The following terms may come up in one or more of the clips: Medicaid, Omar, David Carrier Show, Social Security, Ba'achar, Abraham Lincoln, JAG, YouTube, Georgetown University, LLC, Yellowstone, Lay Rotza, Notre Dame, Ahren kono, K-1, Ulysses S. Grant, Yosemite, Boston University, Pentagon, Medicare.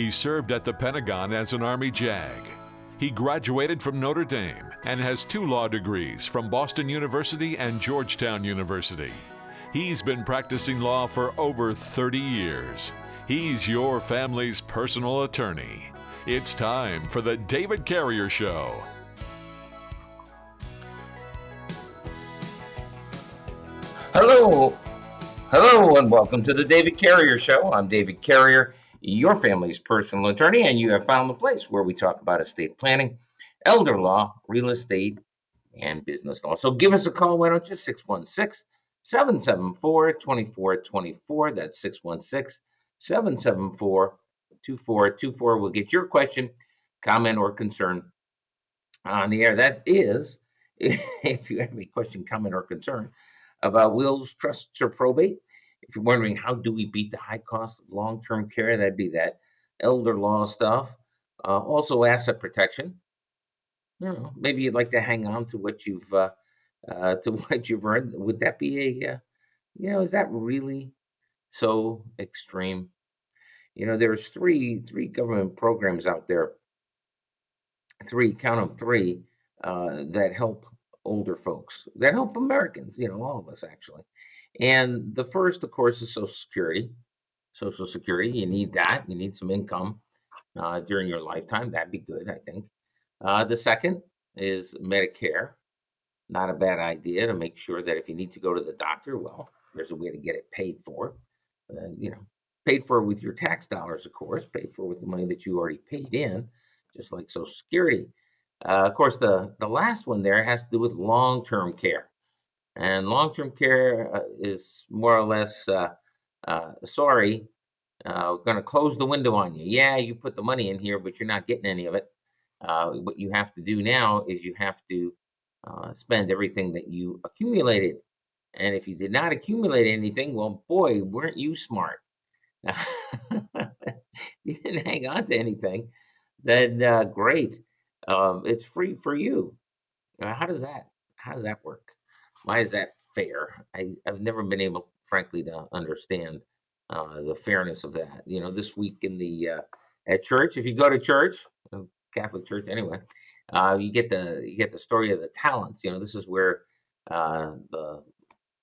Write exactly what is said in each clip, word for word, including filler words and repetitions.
He served at the Pentagon as an Army JAG. He graduated from Notre Dame and has two law degrees from Boston University and Georgetown University. He's been practicing law for over thirty years. He's your family's personal attorney. It's time for the David Carrier Show. Hello. Hello and welcome to the David Carrier Show. I'm David Carrier, your family's personal attorney, and you have found the place where we talk about estate planning, elder law, real estate, and business law. So give us a call, why don't you? six one six, seven seven four, two four two four. That's six one six, seven seven four, two four two four. We'll get your question, comment, or concern on the air. That is, if you have any question, comment, or concern about wills, trusts, or probate. If you're wondering how do we beat the high cost of long-term care, that'd be that elder law stuff. Uh, also asset protection. You know, maybe you'd like to hang on to what you've uh, uh, to what you've earned. Would that be a, uh, you know, is that really so extreme? You know, there's three three government programs out there. Three, count them, three uh, that help older folks, that help Americans. You know, all of us actually. And the first, of course, is Social Security. Social Security, you need that. You need some income uh, during your lifetime. That'd be good, I think. Uh, the second is Medicare. Not a bad idea to make sure that if you need to go to the doctor, well, there's a way to get it paid for. Uh, you know, paid for with your tax dollars, of course, paid for with the money that you already paid in, just like Social Security. Uh, of course, the, the last one there has to do with long-term care. And long-term care uh, is more or less, uh, uh, sorry, uh, we're going to close the window on you. Yeah, you put the money in here, but you're not getting any of it. Uh, what you have to do now is you have to uh, spend everything that you accumulated. And if you did not accumulate anything, well, boy, weren't you smart. You didn't hang on to anything, then uh, great. Um, it's free for you. Uh, how does that, how does that work? Why is that fair? I, I've never been able, frankly, to understand uh, the fairness of that. You know, this week in the uh, at church, if you go to church, Catholic church anyway, uh, you get the you get the story of the talents. You know, this is where uh, the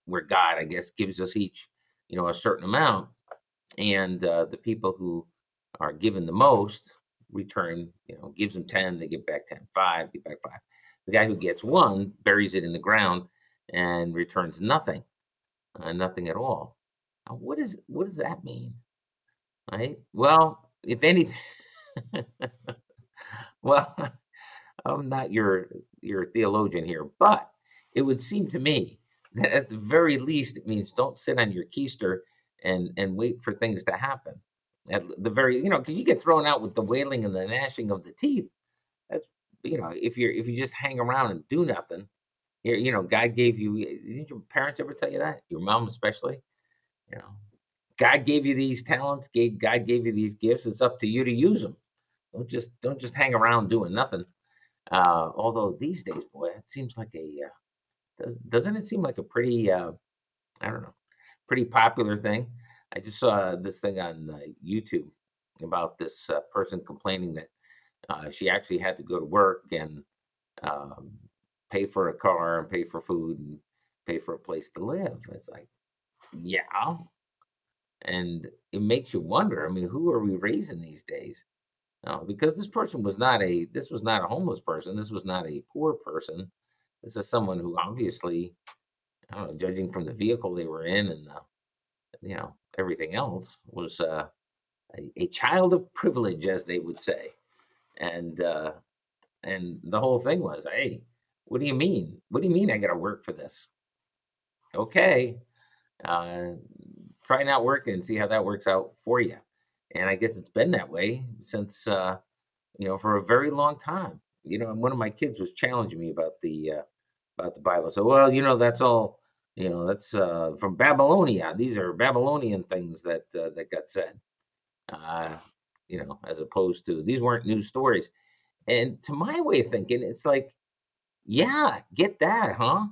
where God, I guess, gives us each, you know, a certain amount, and uh, the people who are given the most return. You know, gives them ten, they get back ten, five, get back five. The guy who gets one buries it in the ground and returns nothing, uh, nothing at all. Now, what is what does that mean, right? Well, if anything, well, I'm not your your theologian here, but it would seem to me that at the very least, it means don't sit on your keister and and wait for things to happen. At the very, you know, because you get thrown out with the wailing and the gnashing of the teeth. That's, you know, if you're if you just hang around and do nothing. You know, God gave you, didn't your parents ever tell you that? Your mom especially? You know, God gave you these talents, gave, God gave you these gifts. It's up to you to use them. Don't just don't just hang around doing nothing. Uh, although these days, boy, it seems like a, uh, doesn't it seem like a pretty, uh, I don't know, pretty popular thing? I just saw this thing on uh, YouTube about this uh, person complaining that uh, she actually had to go to work and, um, pay for a car and pay for food and pay for a place to live. It's like, yeah. And it makes you wonder, I mean, who are we raising these days? Uh, because this person was not a, this was not a homeless person. This was not a poor person. This is someone who obviously, I don't know, judging from the vehicle they were in and, the, you know, everything else was uh, a, a child of privilege, as they would say. And, uh, and the whole thing was, hey, what do you mean? What do you mean I got to work for this? Okay. Uh, try not working and see how that works out for you. And I guess it's been that way since, uh, you know, for a very long time. You know, and one of my kids was challenging me about the, uh, about the Bible. So, well, you know, that's all, you know, that's uh, from Babylonia. These are Babylonian things that, uh, that got said, uh, you know, as opposed to these weren't new stories. And to my way of thinking, it's like, yeah, get that, huh?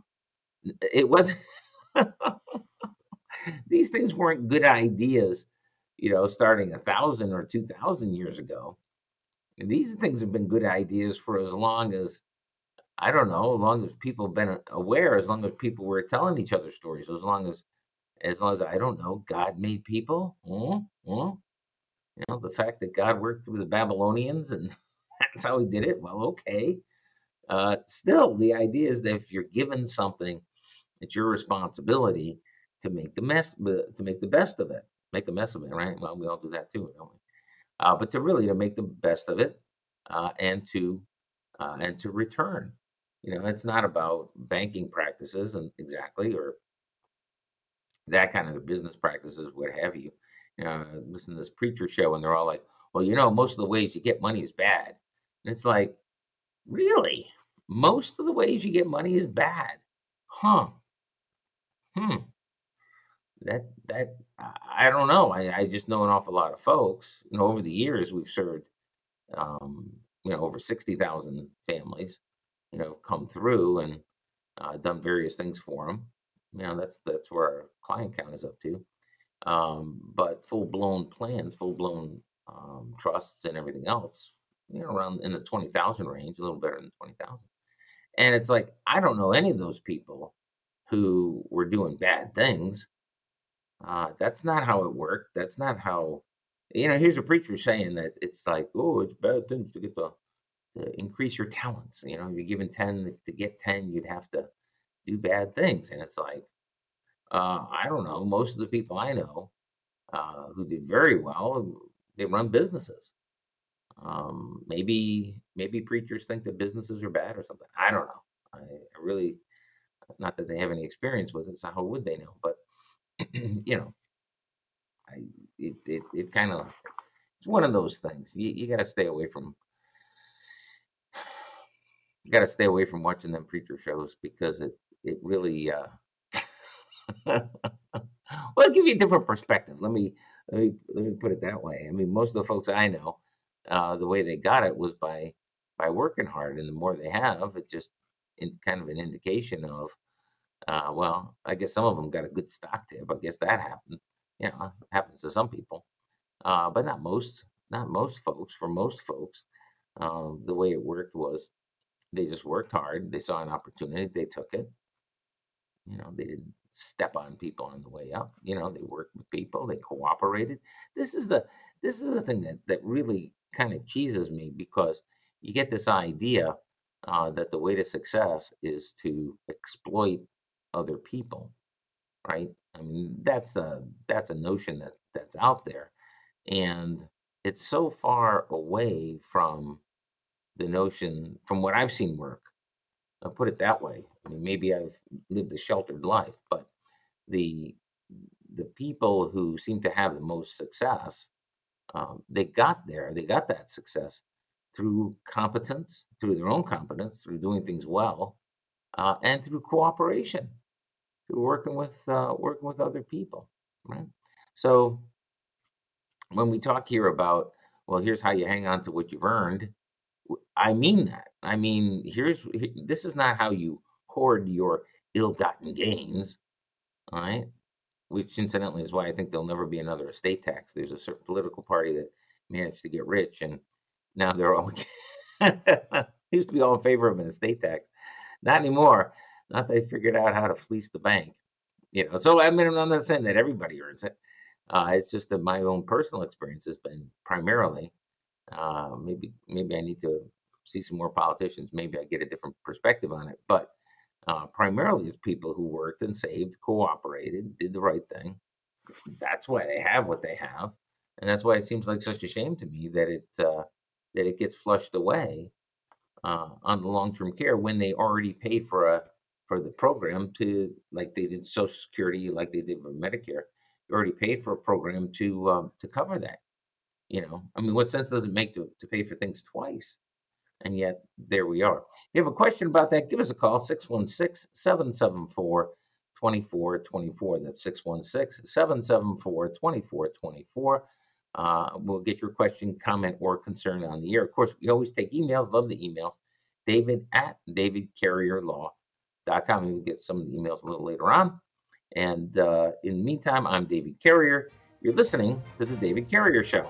It wasn't, these things weren't good ideas you know, starting a thousand or two thousand years ago. And these things have been good ideas for as long as, I don't know, as long as people have been aware, as long as people were telling each other stories, as long as, as long as, I don't know, God made people. Mm-hmm. Mm-hmm. You know, the fact that God worked through the Babylonians and that's how he did it. Well, okay. Uh, still, the idea is that if you're given something, it's your responsibility to make the mess, to make the best of it, make a mess of it, right? Well, we all do that too, don't we? Uh, but to really to make the best of it, uh, and to uh, and to return. You know, it's not about banking practices and exactly, or that kind of business practices, what have you. You know, I listen to this preacher show and they're all like, well, you know, most of the ways you get money is bad. And it's like, really? Most of the ways you get money is bad? Huh. Hmm. That, that, I don't know. I, I just know an awful lot of folks. You know, over the years, we've served, um, you know, over sixty thousand families, you know, come through and uh, done various things for them. You know, that's, that's where our client count is up to. Um, but full-blown plans, full-blown um, trusts and everything else, you know, around in the twenty thousand range, a little better than twenty thousand. And it's like, I don't know any of those people who were doing bad things. Uh, that's not how it worked. That's not how, you know, here's a preacher saying that it's like, oh, it's bad things to get the, to increase your talents. You know, if you're given ten, to get ten, you'd have to do bad things. And it's like, uh, I don't know. Most of the people I know uh, who did very well, they run businesses. Um, maybe, maybe preachers think that businesses are bad or something. I don't know. I, I really, not that they have any experience with it, so how would they know? But you know, I, it it, it kind of, it's one of those things. You, you got to stay away from, you got to stay away from watching them preacher shows, because it, it really, uh, well, it'll give you a different perspective. Let me, let me, let me put it that way. I mean, most of the folks I know, uh, the way they got it was by, by working hard, and the more they have, it's just in kind of an indication of, Uh, well, I guess some of them got a good stock tip. I guess that happened. You know, it happens to some people, uh, but not most. Not most folks. For most folks, um, the way it worked was they just worked hard. They saw an opportunity, they took it. You know, they didn't step on people on the way up. You know, they worked with people. They cooperated. This is the this is the thing that that really kind of cheeses me, because you get this idea uh, that the way to success is to exploit other people, right? I mean, that's a that's a notion that that's out there, and it's so far away from the notion, from what I've seen work. I'll put it that way. I mean, maybe I've lived a sheltered life, but the the people who seem to have the most success, um, they got there. They got that success through competence, through their own competence, through doing things well, uh, and through cooperation. Through working with uh, working with other people, right? So when we talk here about, well, here's how you hang on to what you've earned, I mean that. I mean, here's this is not how you hoard your ill-gotten gains, all right? Which, incidentally, is why I think there'll never be another estate tax. There's a certain political party that managed to get rich, and now they're all used to be all in favor of an estate tax. Not anymore. Not they figured out how to fleece the bank, you know. So I mean, I'm not saying that everybody earns it. Uh, it's just that my own personal experience has been primarily. Uh, maybe maybe I need to see some more politicians. Maybe I get a different perspective on it. But uh, primarily, it's people who worked and saved, cooperated, did the right thing. That's why they have what they have, and that's why it seems like such a shame to me that it uh, that it gets flushed away uh, on the long-term care when they already paid for a. for the program to, like they did Social Security, like they did with Medicare, you already paid for a program to um, to cover that. You know, I mean, what sense does it make to, to pay for things twice? And yet, there we are. If you have a question about that, give us a call, six one six, seven seven four, two four two four. That's six one six, seven seven four, two four two four. Uh, we'll get your question, comment, or concern on the air. Of course, we always take emails, love the emails, David at David Carrier Law. Dot com. We'll get some of the emails a little later on. And uh, in the meantime, I'm David Carrier, You're listening to The David Carrier Show.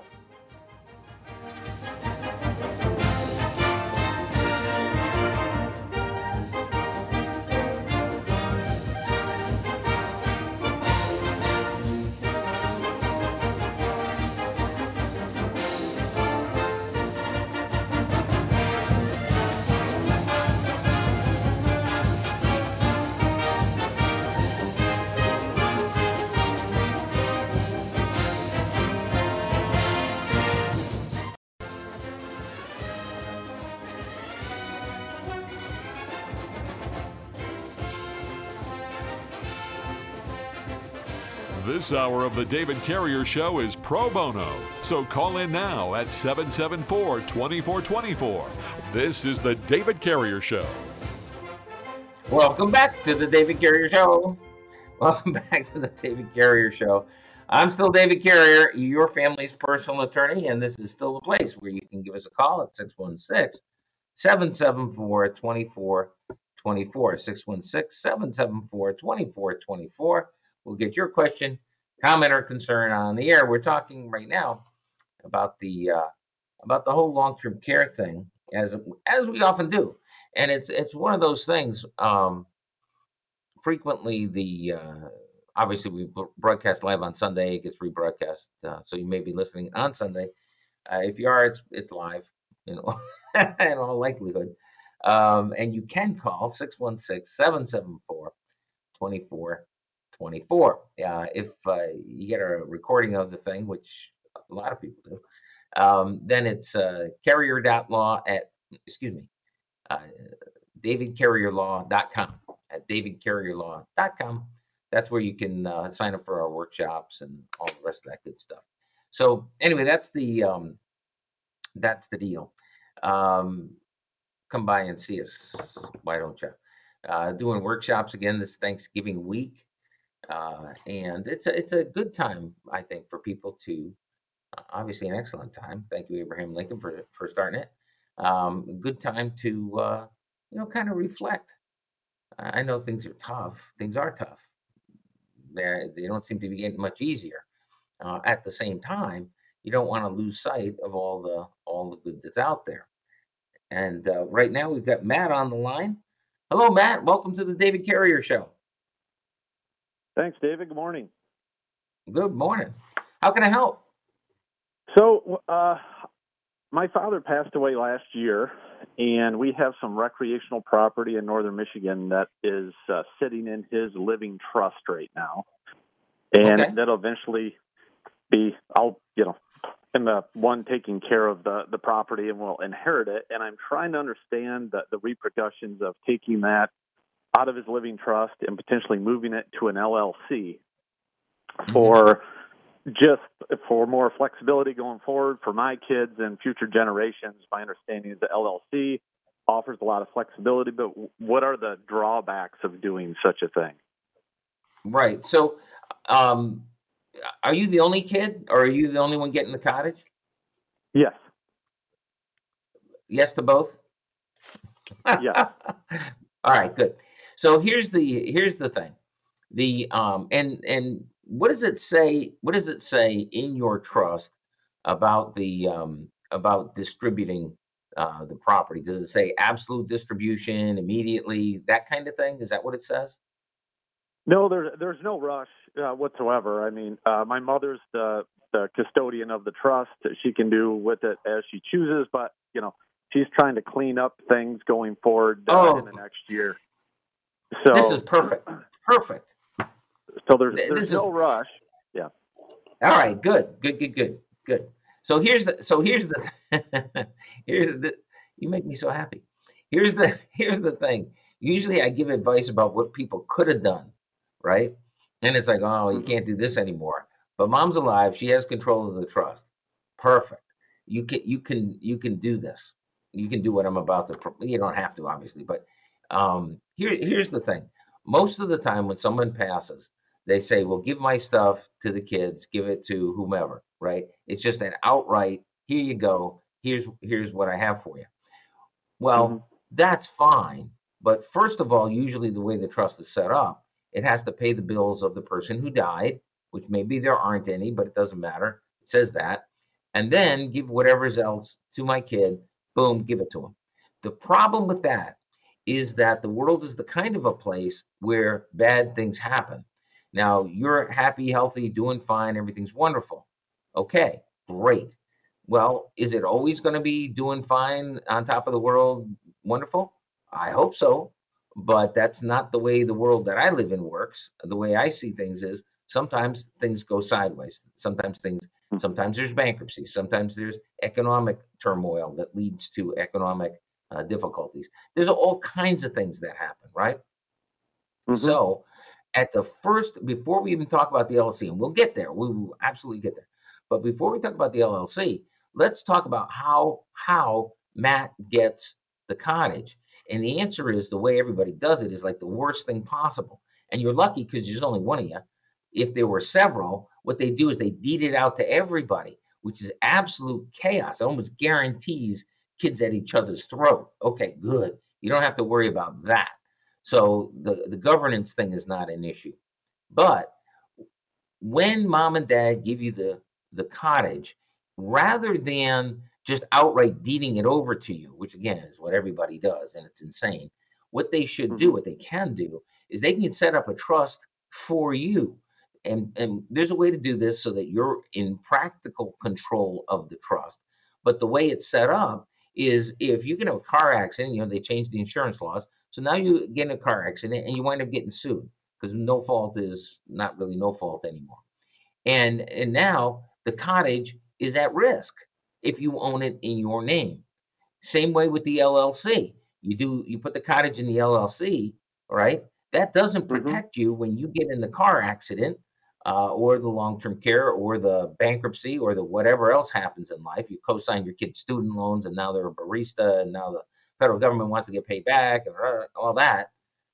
This hour of the David Carrier Show is pro bono, so call in now at seven seven four, two four two four. This is the David Carrier Show. Welcome back to the David Carrier Show. Welcome back to the David Carrier Show. I'm still David Carrier, your family's personal attorney, and this is still the place where you can give us a call at six one six, seven seven four, two four two four, six one six, seven seven four, two four two four. We'll get your question, comment, or concern on the air. We're talking right now about the uh, about the whole long-term care thing, as as we often do, and it's it's one of those things. Um, frequently, the uh, obviously we broadcast live on Sunday; it gets rebroadcast, uh, so you may be listening on Sunday. Uh, if you are, it's it's live, you know, in all likelihood, um, and you can call six one six, seven seven four, two four two four. Uh, if uh, you get a recording of the thing, which a lot of people do, um, then it's uh, carrier.law at, excuse me, uh, david carrier law dot com, at david carrier law dot com. That's where you can uh, sign up for our workshops and all the rest of that good stuff. So anyway, that's the, um, that's the deal. Um, come by and see us. Why don't you? Uh, doing workshops again this Thanksgiving week. Uh, and it's a, it's a good time, I think, for people to, uh, obviously an excellent time. Thank you, Abraham Lincoln, for, for starting it. Um, good time to, uh, you know, kind of reflect. I know things are tough. Things are tough. They're, they don't seem to be getting much easier. Uh, at the same time, you don't want to lose sight of all the, all the good that's out there. And uh, right now we've got Matt on the line. Hello, Matt. Welcome to the David Carrier Show. Thanks, David. Good morning. Good morning. How can I help? So uh, my father passed away last year, and we have some recreational property in northern Michigan that is uh, sitting in his living trust right now. And okay. That'll eventually be, I'll, you know, I'm the one taking care of the, the property and will inherit it. And I'm trying to understand the, the repercussions of taking that out of his living trust and potentially moving it to an L L C for just for more flexibility going forward for my kids and future generations. My understanding is the L L C offers a lot of flexibility, but what are the drawbacks of doing such a thing? Right. So um, are you the only kid, or are you the only one getting the cottage? Yes. Yes to both? Yeah. All right, good. So here's the here's the thing, the um and and what does it say? What does it say in your trust about the um, about distributing uh, the property? Does it say absolute distribution immediately? That kind of thing. Is that what it says? No, there's there's no rush uh, whatsoever. I mean, uh, my mother's the the custodian of the trust. She can do with it as she chooses, but you know, she's trying to clean up things going forward uh, oh. in the next year. So this is perfect. Perfect. So there's, there's no rush. Yeah. All right. Good. Good. Good. Good. Good. So here's the. So here's the. here's the. You make me so happy. Here's the. Here's the thing. Usually I give advice about what people could have done, right? And it's like, oh, you can't do this anymore. But mom's alive. She has control of the trust. Perfect. You can. You can. You can do this. You can do what I'm about to. You don't have to, obviously, but. Um, here, here's the thing. Most of the time when someone passes, they say, well, give my stuff to the kids, give it to whomever, right? It's just an outright, here you go. Here's, here's what I have for you. Well, mm-hmm. That's fine. But first of all, usually the way the trust is set up, it has to pay the bills of the person who died, which maybe there aren't any, but it doesn't matter. It says that. And then give whatever's else to my kid. Boom, give it to him. The problem with that is that the world is the kind of a place where bad things happen. Now, you're happy, healthy, doing fine, everything's wonderful. Okay, great. Well, is it always going to be doing fine, on top of the world, wonderful? I hope so, but that's not the way the world that I live in works. The way I see things is sometimes things go sideways. Sometimes things, sometimes there's bankruptcy. Sometimes there's economic turmoil that leads to economic uh, difficulties. There's all kinds of things that happen, right? Mm-hmm. So at the first, before we even talk about the L L C, and we'll get there, we will absolutely get there. But before we talk about the L L C, let's talk about how how Matt gets the cottage. And the answer is the way everybody does it is like the worst thing possible. And you're lucky because there's only one of you. If there were several, what they do is they deed it out to everybody, which is absolute chaos. It almost guarantees kids at each other's throat. Okay, good. You don't have to worry about that. So the, the governance thing is not an issue. But when mom and dad give you the the cottage, rather than just outright deeding it over to you, which again is what everybody does, and it's insane. What they should do, what they can do, is they can set up a trust for you. And, and there's a way to do this so that you're in practical control of the trust. But the way it's set up is if you get in a car accident, you know, they changed the insurance laws. So now you get in a car accident and you wind up getting sued because no fault is not really no fault anymore. And, and now the cottage is at risk if you own it in your name. Same way with the L L C. You do you put the cottage in the L L C, right? That doesn't protect mm-hmm. you when you get in the car accident uh, or the long-term care or the bankruptcy or the whatever else happens in life. You co-sign your kid's student loans and now they're a barista and now the federal government wants to get paid back and all that.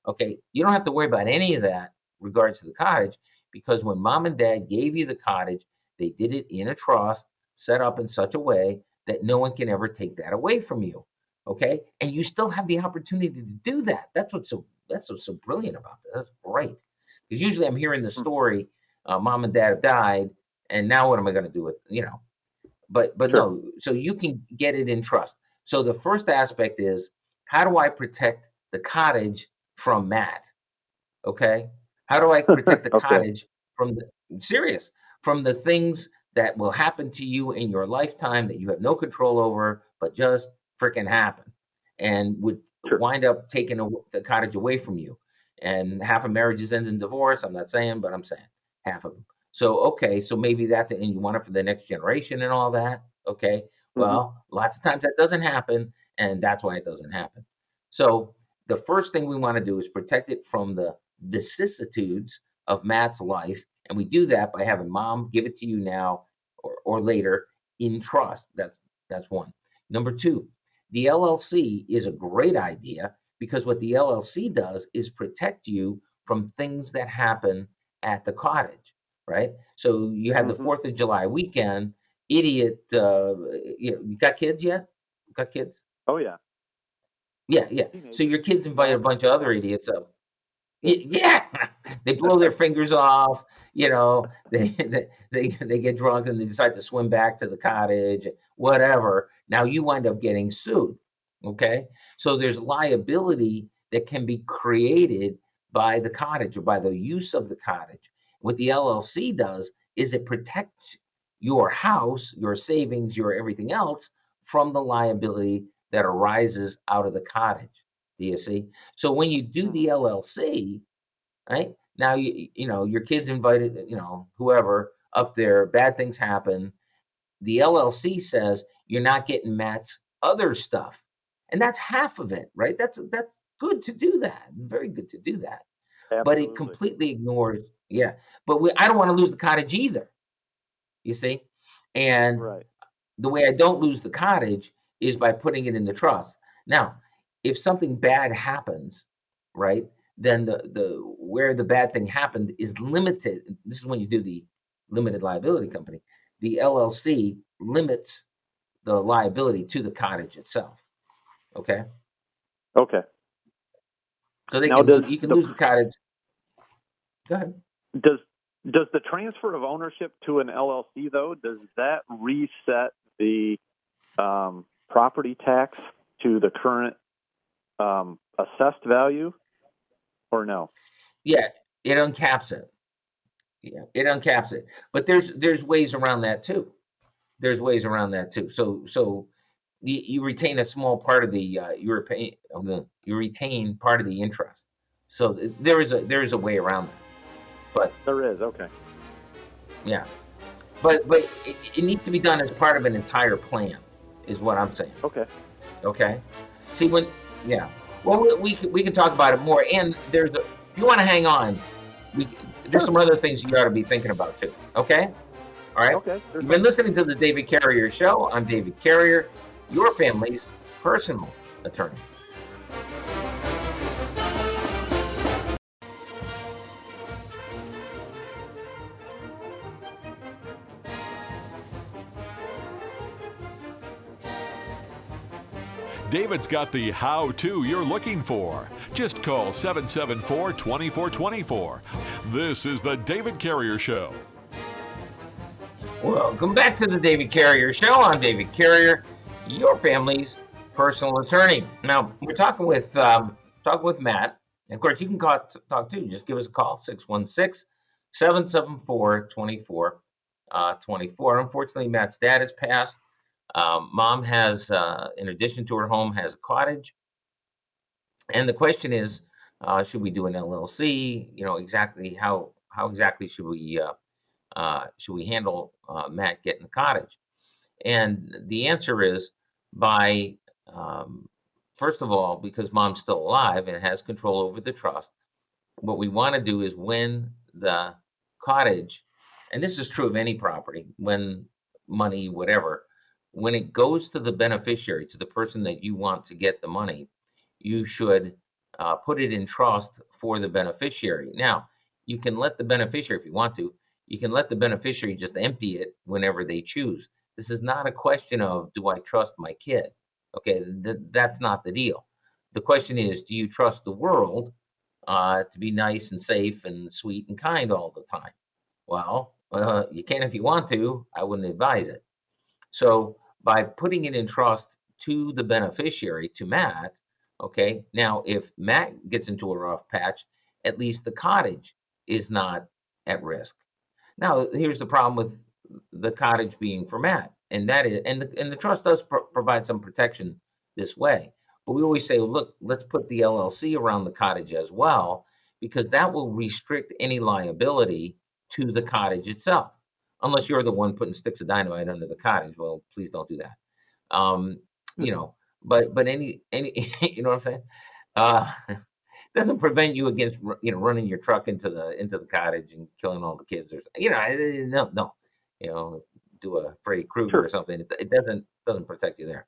Okay, you don't have to worry about any of that in regards to the cottage because when mom and dad gave you the cottage, they did it in a trust set up in such a way that no one can ever take that away from you. Okay. And you still have the opportunity to do that. That's what's so, that's what's so brilliant about that. That's great. Because usually I'm hearing the story, uh, mom and dad have died. And now what am I going to do with, you know, but, but sure. no, so you can get it in trust. So the first aspect is how do I protect the cottage from Matt? Okay. How do I protect the okay. cottage from the serious? From the things that will happen to you in your lifetime that you have no control over, but just freaking happen and would sure. wind up taking a, the cottage away from you. And half of marriages end in divorce. I'm not saying, but I'm saying half of them. So, okay, so maybe that's it. And you want it for the next generation and all that. Okay, mm-hmm. well, lots of times that doesn't happen. And that's why it doesn't happen. So the first thing we want to do is protect it from the vicissitudes of Matt's life. And we do that by having mom give it to you now or, or later in trust. That's, that's one. Number two, the L L C is a great idea because what the L L C does is protect you from things that happen at the cottage, right? So you have mm-hmm. the fourth of July weekend, idiot, uh, you know, you got kids yet? You got kids? Oh, yeah. Yeah, yeah. So your kids invite a bunch of other idiots up. Yeah, they blow their fingers off, you know, they, they they get drunk and they decide to swim back to the cottage, whatever. Now you wind up getting sued, okay? So there's liability that can be created by the cottage or by the use of the cottage. What the L L C does is it protects your house, your savings, your everything else from the liability that arises out of the cottage. Do you see? So when you do the L L C, right now, you you know, your kids invited, you know, whoever up there, bad things happen. The L L C says you're not getting Matt's other stuff. And that's half of it, right? That's, that's good to do that. Very good to do that. Absolutely. But it completely ignores. Yeah. But we, I don't want to lose the cottage either. You see? And right. the way I don't lose the cottage is by putting it in the trust. Now, if something bad happens, right, then the, the where the bad thing happened is limited. This is when you do the limited liability company. The L L C limits the liability to the cottage itself. Okay. Okay. So they now can, does, you can the, lose the cottage. Go ahead. Does Does the transfer of ownership to an L L C, though, does that reset the um, property tax to the current um, assessed value, or no? Yeah, it uncaps it. Yeah, it uncaps it. But there's there's ways around that too. There's ways around that too. So so the, you retain a small part of the uh, you retain you retain part of the interest. So there is a there is a way around that. But there is, okay. Yeah. But but it, it needs to be done as part of an entire plan, is what I'm saying. Okay. Okay. See, when, yeah. Well, we we can, we can talk about it more. And there's the, if you want to hang on, we there's some other things you ought to be thinking about too. Okay? All right? Okay. You've been listening to The David Carrier Show. I'm David Carrier, your family's personal attorney. David's got the how-to you're looking for. Just call seven seven four, two four two four. This is The David Carrier Show. Welcome back to The David Carrier Show. I'm David Carrier, your family's personal attorney. Now, we're talking with um, talking with Matt. Of course, you can call, talk too. Just give us a call, six one six, seven seven four, two four two four. Unfortunately, Matt's dad has passed. Um, mom has, uh, in addition to her home, has a cottage. And the question is, uh, should we do an L L C? You know, exactly how how exactly should we uh, uh, should we handle uh, Matt getting the cottage? And the answer is by, um, first of all, because mom's still alive and has control over the trust, what we want to do is when the cottage, and this is true of any property, when money, whatever, when it goes to the beneficiary, to the person that you want to get the money, you should uh, put it in trust for the beneficiary. Now, you can let the beneficiary, if you want to, you can let the beneficiary just empty it whenever they choose. This is not a question of, do I trust my kid? Okay, th- that's not the deal. The question is, do you trust the world uh, to be nice and safe and sweet and kind all the time? Well, uh, you can if you want to. I wouldn't advise it. So, by putting it in trust to the beneficiary, to Matt, okay, now if Matt gets into a rough patch, at least the cottage is not at risk. Now, here's the problem with the cottage being for Matt, and that is, and the, and the trust does pro- provide some protection this way, but we always say, look, let's put the L L C around the cottage as well, because that will restrict any liability to the cottage itself. Unless you're the one putting sticks of dynamite under the cottage, well, please don't do that. Um, you know, but but any any, you know what I'm saying? Uh, it doesn't prevent you against you know running your truck into the into the cottage and killing all the kids or you know no no you know do a Freddy Krueger sure. or something. It, it doesn't doesn't protect you there,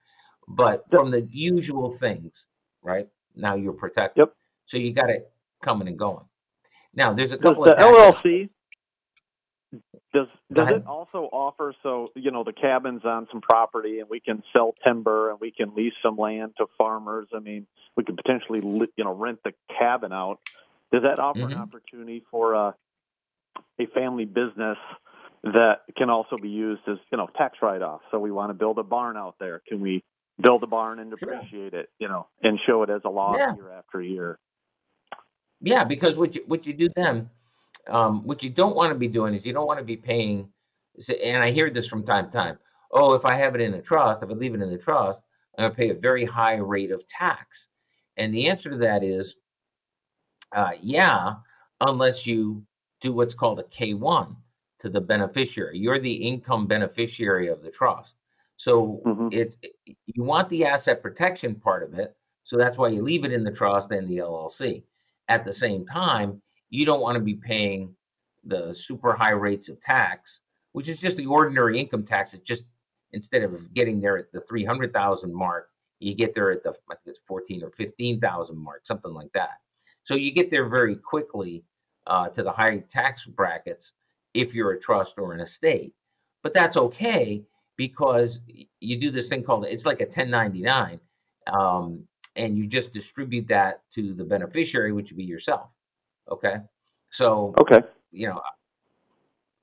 but from the usual things, right? Now you're protected. Yep. So you got it coming and going. Now there's a couple of L L Cs. Does does it also offer, so, you know, the cabin's on some property and we can sell timber and we can lease some land to farmers. I mean, we could potentially, you know, rent the cabin out. Does that offer mm-hmm. an opportunity for a, a family business that can also be used as, you know, tax write-off? So we want to build a barn out there. Can we build a barn and depreciate sure. it, you know, and show it as a loss yeah. year after year? Yeah, because what you, what you do then, Um, what you don't want to be doing is you don't want to be paying, and I hear this from time to time, oh, if I have it in a trust, if I leave it in the trust, I'm going to pay a very high rate of tax. And the answer to that is, uh, yeah, unless you do what's called a K one to the beneficiary. You're the income beneficiary of the trust. So mm-hmm. it, it, you want the asset protection part of it, so that's why you leave it in the trust and the L L C. At the same time, you don't want to be paying the super high rates of tax, which is just the ordinary income tax. It's just instead of getting there at the three hundred thousand mark, you get there at the, I think it's fourteen or fifteen thousand mark, something like that. So you get there very quickly uh, to the high tax brackets if you're a trust or an estate. But that's okay because you do this thing called, it's like a ten ninety-nine, um, and you just distribute that to the beneficiary, which would be yourself. Okay. So, okay. you know,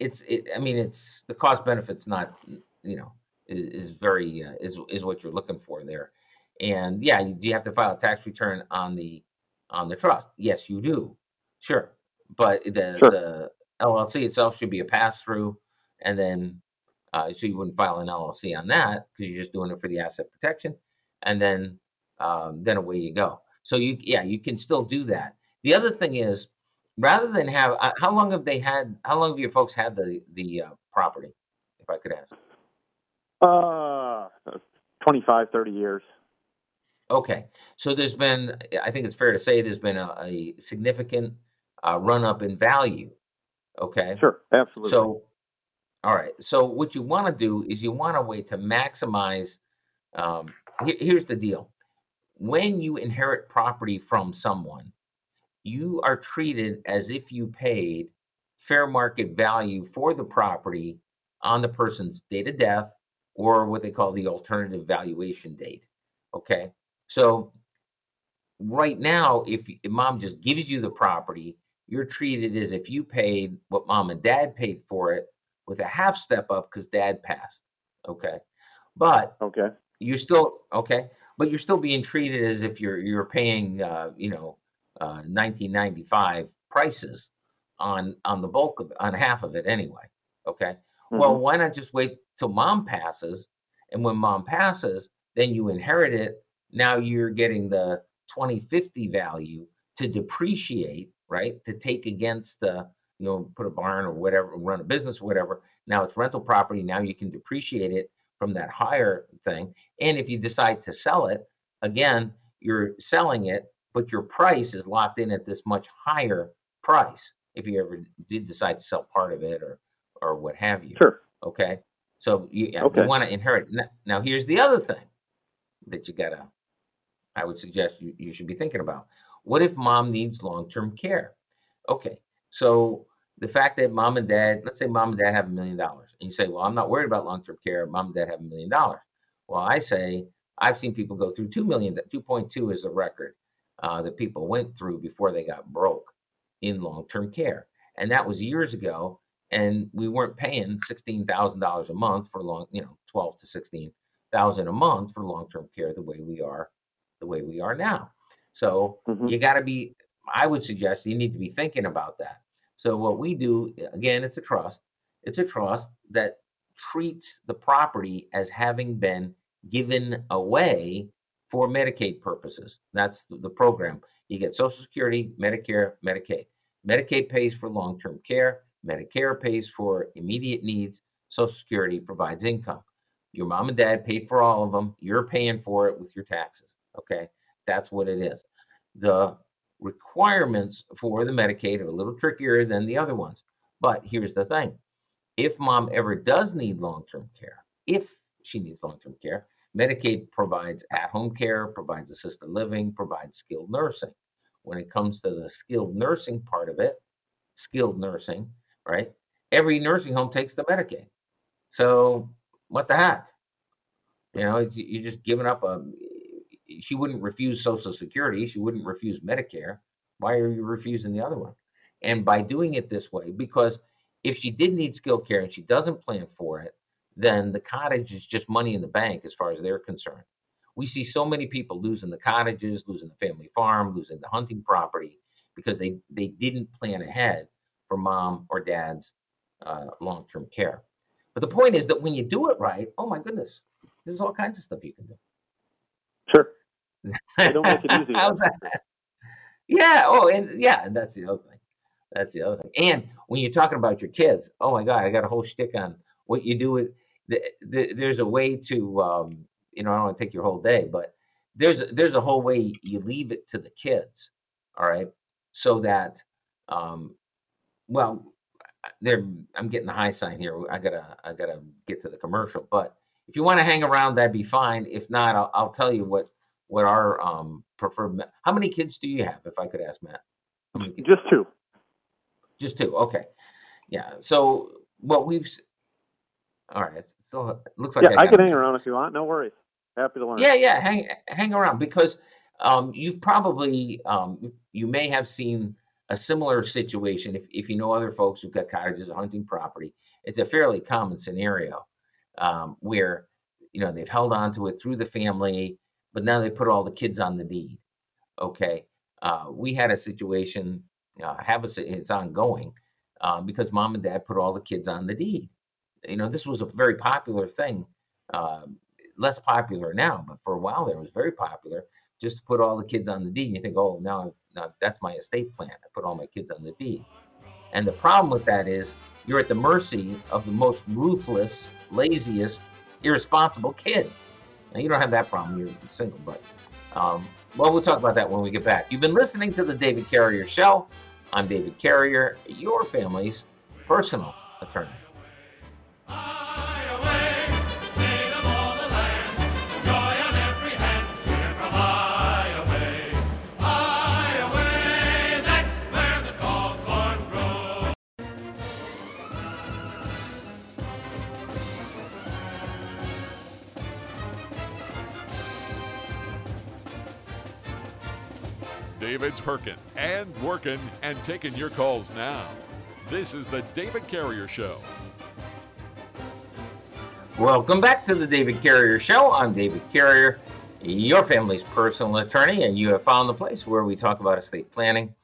it's, it, I mean, it's the cost benefit's not, you know, is, is very, uh, is, is what you're looking for there. And yeah, you, you have to file a tax return on the, on the trust. Yes, you do. Sure. But the, sure. the L L C itself should be a pass through. And then, uh, so you wouldn't file an L L C on that because you're just doing it for the asset protection. And then, um, then away you go. So you, yeah, you can still do that. The other thing is, rather than have, uh, how long have they had, how long have your folks had the, the uh, property, if I could ask? Uh, twenty-five, thirty years. Okay. So there's been, I think it's fair to say there's been a, a significant uh, run up in value. Okay. Sure. Absolutely. So, all right. So what you want to do is you want a way to maximize. Um, here, here's the deal. When you inherit property from someone, you are treated as if you paid fair market value for the property on the person's date of death, or what they call the alternative valuation date. Okay. So right now, if, if mom just gives you the property, you're treated as if you paid what mom and dad paid for it, with a half step up because dad passed. Okay. But okay, you're still, okay. But you're still being treated as if you're, you're paying, uh, you know, uh, nineteen ninety-five prices on, on the bulk of, on half of it anyway. Okay. Mm-hmm. Well, why not just wait till mom passes? And when mom passes, then you inherit it. Now you're getting the twenty fifty value to depreciate, right? To take against the, you know, put a barn or whatever, run a business, or whatever. Now it's rental property. Now you can depreciate it from that higher thing. And if you decide to sell it, again, you're selling it, but your price is locked in at this much higher price. If you ever did decide to sell part of it or, or what have you. Sure. Okay. So you, okay. you want to inherit. Now, now here's the other thing that you gotta, I would suggest you, you should be thinking about. What if mom needs long-term care? Okay. So the fact that mom and dad, let's say mom and dad have a million dollars, and you say, well, I'm not worried about long-term care. Mom and dad have a million dollars. Well, I say, I've seen people go through two million, two point two is the record uh, that people went through before they got broke in long-term care. And that was years ago. And we weren't paying sixteen thousand dollars a month for long, you know, twelve to sixteen thousand a month for long-term care the way we are, the way we are now. So mm-hmm. you gotta be, I would suggest you need to be thinking about that. So what we do, again, it's a trust. It's a trust that treats the property as having been given away for Medicaid purposes. That's the program. You get Social Security, Medicare, Medicaid. Medicaid pays for long-term care. Medicare pays for immediate needs. Social Security provides income. Your mom and dad paid for all of them. You're paying for it with your taxes. Okay. That's what it is. The requirements for the Medicaid are a little trickier than the other ones. But here's the thing. If mom ever does need long-term care, if she needs long-term care, Medicaid provides at-home care, provides assisted living, provides skilled nursing. When it comes to the skilled nursing part of it, skilled nursing, right? Every nursing home takes the Medicaid. So what the heck? You know, you're just giving up a, she wouldn't refuse Social Security. She wouldn't refuse Medicare. Why are you refusing the other one? And by doing it this way, because if she did need skilled care and she doesn't plan for it, then the cottage is just money in the bank as far as they're concerned. We see so many people losing the cottages, losing the family farm, losing the hunting property because they, they didn't plan ahead for mom or dad's uh, long-term care. But the point is that when you do it right, oh my goodness, there's all kinds of stuff you can do. Sure. They don't make it easy. How's that? Yeah. Oh, and yeah, and that's the other thing. That's the other thing. And when you're talking about your kids, oh my God, I got a whole shtick on what you do with. The, the, there's a way to, um, you know, I don't want to take your whole day, but there's there's a whole way you leave it to the kids. All right, so that, um, well, there. I'm getting the high sign here. I gotta I gotta get to the commercial. But if you want to hang around, that'd be fine. If not, I'll, I'll tell you what. What our um, preferred? How many kids do you have? If I could ask Matt. Just two. Just two. Okay. Yeah. So what we've. All right. So it looks like yeah, I, I can hang around if you want. No worries. Happy to learn. Yeah, yeah. Hang hang around because um, you've probably um, you may have seen a similar situation, if, if you know other folks who've got cottages or hunting property, it's a fairly common scenario um, where, you know, they've held on to it through the family, but now they put all the kids on the deed. Okay. Uh, we had a situation, uh, have a, it's ongoing uh, because mom and dad put all the kids on the deed. You know, this was a very popular thing, uh, less popular now, but for a while there it was very popular just to put all the kids on the deed. And you think, oh, now, now that's my estate plan. I put all my kids on the deed. And the problem with that is you're at the mercy of the most ruthless, laziest, irresponsible kid. Now, you don't have that problem. You're single, but um, well, we'll talk about that when we get back. You've been listening to The David Carrier Show. I'm David Carrier, your family's personal attorney. David's herkin and working and taking your calls now. This is The David Carrier Show. Welcome back to The David Carrier Show. I'm David Carrier, your family's personal attorney, and you have found the place where we talk about estate planning,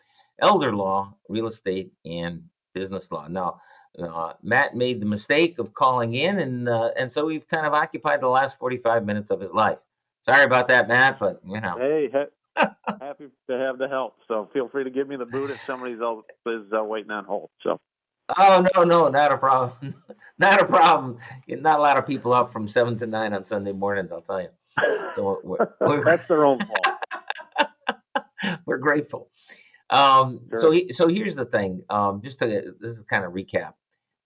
elder law, real estate, and business law. Now, uh, Matt made the mistake of calling in, and uh, and so we've kind of occupied the last forty-five minutes of his life. Sorry about that, Matt, but, you know. Hey, hey. Happy to have the help. So feel free to give me the boot if somebody's always uh, waiting on hold. So. Oh, no, no, not a problem. Not a problem. Not a lot of people up from seven to nine on Sunday mornings, I'll tell you. So we're, we're, that's their own fault. We're grateful. Um, sure. So he, so here's the thing. Um, just to, this is kind of recap.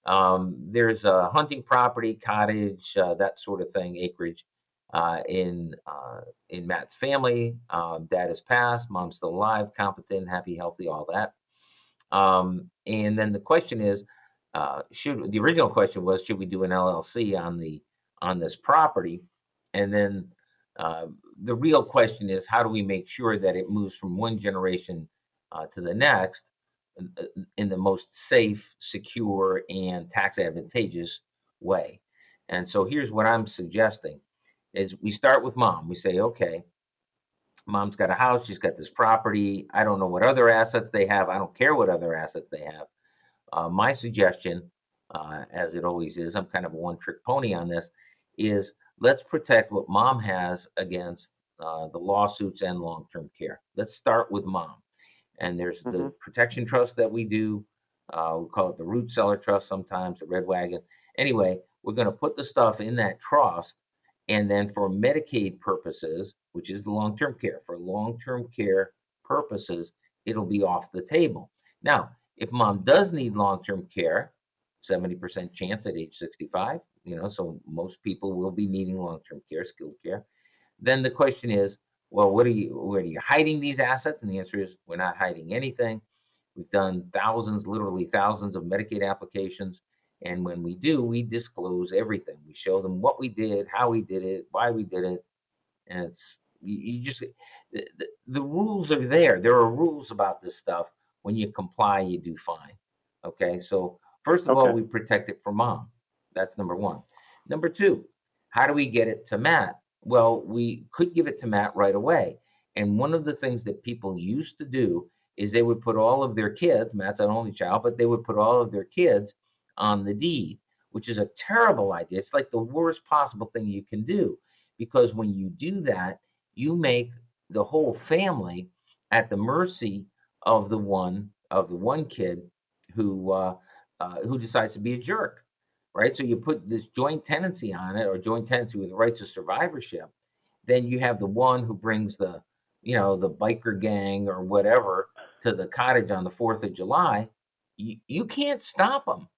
Um, there's a hunting property, cottage, uh, that sort of thing, acreage. Uh, in uh, in Matt's family, um, dad has passed, mom's still alive, competent, happy, healthy, all that. Um, and then the question is, uh, should the original question was, should we do an L L C on the on this property? And then uh, the real question is, how do we make sure that it moves from one generation uh, to the next in the most safe, secure, and tax advantageous way? And so here's what I'm suggesting. Is we start with mom. We say, okay, mom's got a house. She's got this property. I don't know what other assets they have. I don't care what other assets they have. Uh, my suggestion, uh, as it always is, I'm kind of a one-trick pony on this, is let's protect what mom has against uh, the lawsuits and long-term care. Let's start with mom. And there's mm-hmm. the protection trust that we do. Uh, we call it the root cellar trust sometimes, the red wagon. Anyway, we're going to put the stuff in that trust. And then for Medicaid purposes, which is the long-term care, for long-term care purposes, it'll be off the table. Now, if mom does need long-term care, seventy percent chance at age sixty-five, you know, so most people will be needing long-term care, skilled care. Then the question is, well, what are you, where are you hiding these assets? And the answer is we're not hiding anything. We've done thousands, literally thousands of Medicaid applications. And when we do, we disclose everything. We show them what we did, how we did it, why we did it. And it's, you, you just, the, the, the rules are there. There are rules about this stuff. When you comply, you do fine. Okay. So first of okay. all, we protect it from mom. That's number one. Number two, how do we get it to Matt? Well, we could give it to Matt right away. And one of the things that people used to do is they would put all of their kids, Matt's an only child, but they would put all of their kids on the deed, which is a terrible idea. It's like the worst possible thing you can do, because when you do that, you make the whole family at the mercy of the one of the one kid who uh, uh, who decides to be a jerk, right? So you put this joint tenancy on it, or joint tenancy with rights of survivorship. Then you have the one who brings the, you know, the biker gang or whatever to the cottage on the fourth of July. You, you can't stop them.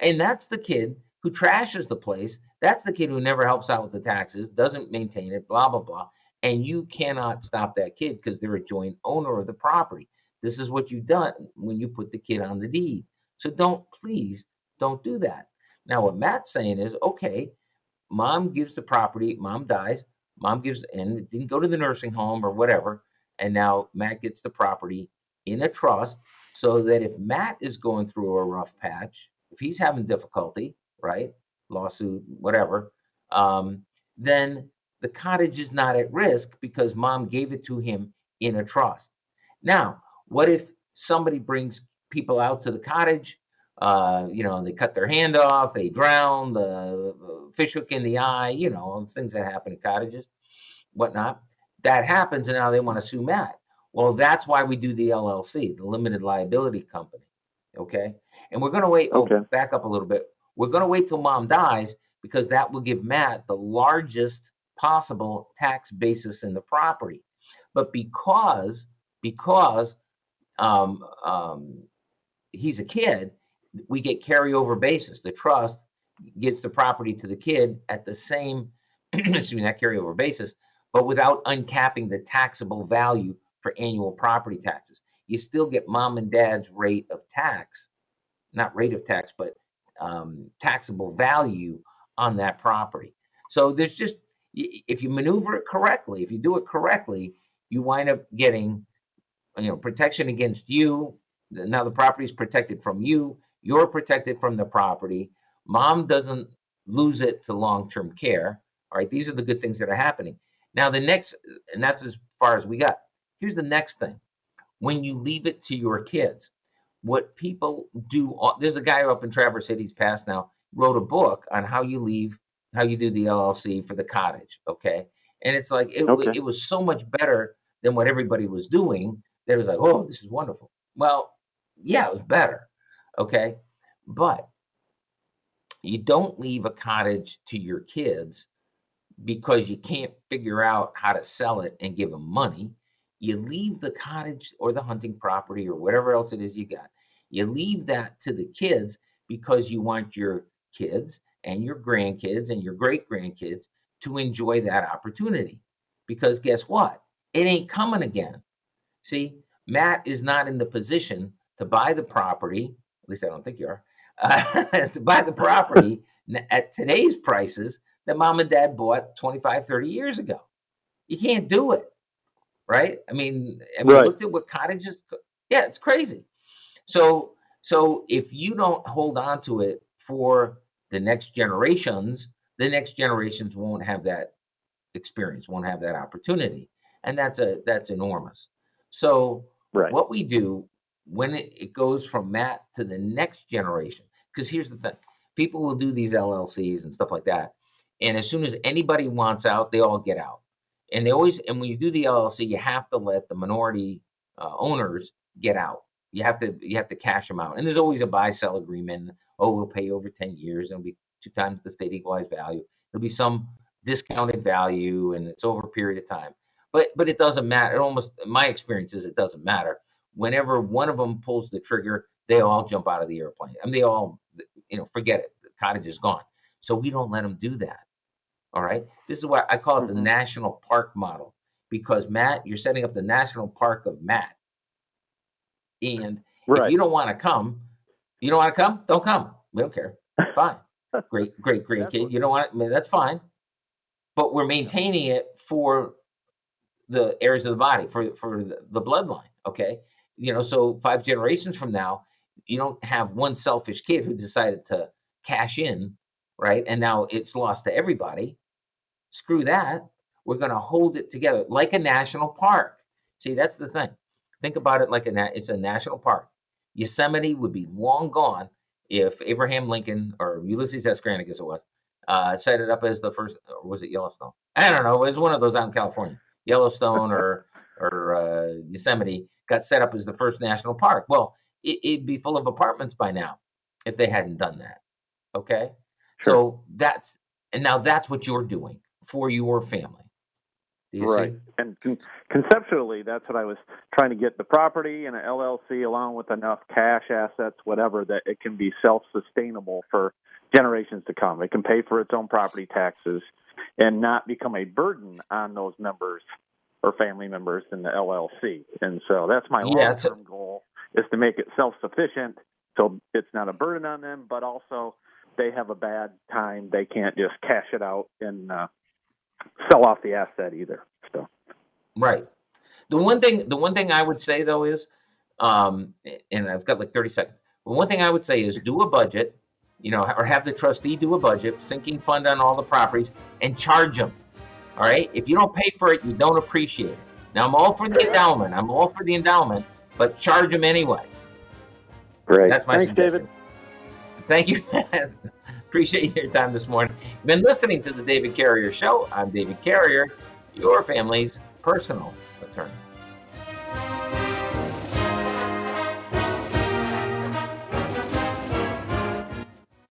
And that's the kid who trashes the place. That's the kid who never helps out with the taxes, doesn't maintain it, blah, blah, blah. And you cannot stop that kid because they're a joint owner of the property. This is what you've done when you put the kid on the deed. So don't, please, don't do that. Now, what Matt's saying is, okay, mom gives the property, mom dies, mom gives, and it didn't go to the nursing home or whatever. And now Matt gets the property in a trust so that if Matt is going through a rough patch, if he's having difficulty, right, lawsuit, whatever, um, then the cottage is not at risk because mom gave it to him in a trust. Now, what if somebody brings people out to the cottage? Uh, you know, they cut their hand off, they drown, the fish hook in the eye, you know, things that happen in cottages, whatnot. That happens, and now they want to sue Matt. Well, that's why we do the L L C, the limited liability company. Okay. And we're going to wait. Okay. Oh, back up a little bit. We're going to wait till mom dies because that will give Matt the largest possible tax basis in the property. But because, because um, um, he's a kid, we get carryover basis. The trust gives the property to the kid at the same, excuse me, not carryover basis, but without uncapping the taxable value for annual property taxes. You still get mom and dad's rate of tax, not rate of tax, but um, taxable value on that property. So there's just, if you maneuver it correctly, if you do it correctly, you wind up getting, you know, protection against you. Now the property is protected from you. You're protected from the property. Mom doesn't lose it to long-term care. All right, these are the good things that are happening. Now the next, and that's as far as we got. Here's the next thing. When you leave it to your kids, what people do, there's a guy up in Traverse City, he's passed now, wrote a book on how you leave, how you do the L L C for the cottage, okay? And it's like, it, okay. it was so much better than what everybody was doing. They was like, oh, this is wonderful. Well, yeah, it was better, okay? But you don't leave a cottage to your kids because you can't figure out how to sell it and give them money. You leave the cottage or the hunting property or whatever else it is you got. You leave that to the kids because you want your kids and your grandkids and your great-grandkids to enjoy that opportunity. Because guess what? It ain't coming again. See, Matt is not in the position to buy the property, at least I don't think you are, uh, to buy the property at today's prices that mom and dad bought twenty-five, thirty years ago. You can't do it. Right? I mean, have you right. looked at what cottages? Yeah, it's crazy. So, so if you don't hold on to it for the next generations, the next generations won't have that experience, won't have that opportunity. And that's a, that's enormous. So right. what we do when it, it goes from Matt to the next generation, because here's the thing, people will do these L L Cs and stuff like that. And as soon as anybody wants out, they all get out. And they always, and when you do the L L C, you have to let the minority uh, owners get out. You have to, you have to cash them out. And there's always a buy-sell agreement. Oh, we'll pay over ten years. It'll be two times the state equalized value. It'll be some discounted value, and it's over a period of time. But, but it doesn't matter. It almost, my experience is it doesn't matter. Whenever one of them pulls the trigger, they all jump out of the airplane. I mean, they all, you know, forget it. The cottage is gone. So we don't let them do that. All right. This is why I call it the mm-hmm. national park model, because Matt, you're setting up the national park of Matt. And right. if you don't want to come, you don't want to come, don't come. We don't care. Fine. Great, great, great kid. You don't want it. I mean, that's fine. But we're maintaining it for the heirs of the body, for, for the, the bloodline. Okay. You know, so five generations from now, you don't have one selfish kid who decided to cash in. Right. And now it's lost to everybody. Screw that. We're going to hold it together like a national park. See, that's the thing. Think about it like a na- it's a national park. Yosemite would be long gone if Abraham Lincoln or Ulysses S. Grant, I guess it was, uh, set it up as the first, or was it Yellowstone? I don't know. It was one of those out in California. Yellowstone or or uh, Yosemite got set up as the first national park. Well, it, it'd be full of apartments by now if they hadn't done that. Okay. Sure. So that's, and now that's what you're doing for your family. Do you right. see? And con- conceptually, that's what I was trying to get, the property and an L L C along with enough cash assets, whatever, that it can be self-sustainable for generations to come. It can pay for its own property taxes and not become a burden on those members or family members in the L L C. And so that's my yeah, long-term so- goal, is to make it self-sufficient so it's not a burden on them, but also they have a bad time, they can't just cash it out and uh, sell off the asset either. So, right. The one thing, the one thing I would say though is, Um, and I've got like thirty seconds. But one thing I would say is do a budget, you know, or have the trustee do a budget, sinking fund on all the properties, and charge them. All right. If you don't pay for it, you don't appreciate it. Now, I'm all for the endowment. I'm all for the endowment, but charge them anyway. Great. That's my Thanks, suggestion. David. Thank you. Appreciate your time this morning. You've been listening to the David Carrier Show. I'm David Carrier, your family's personal attorney.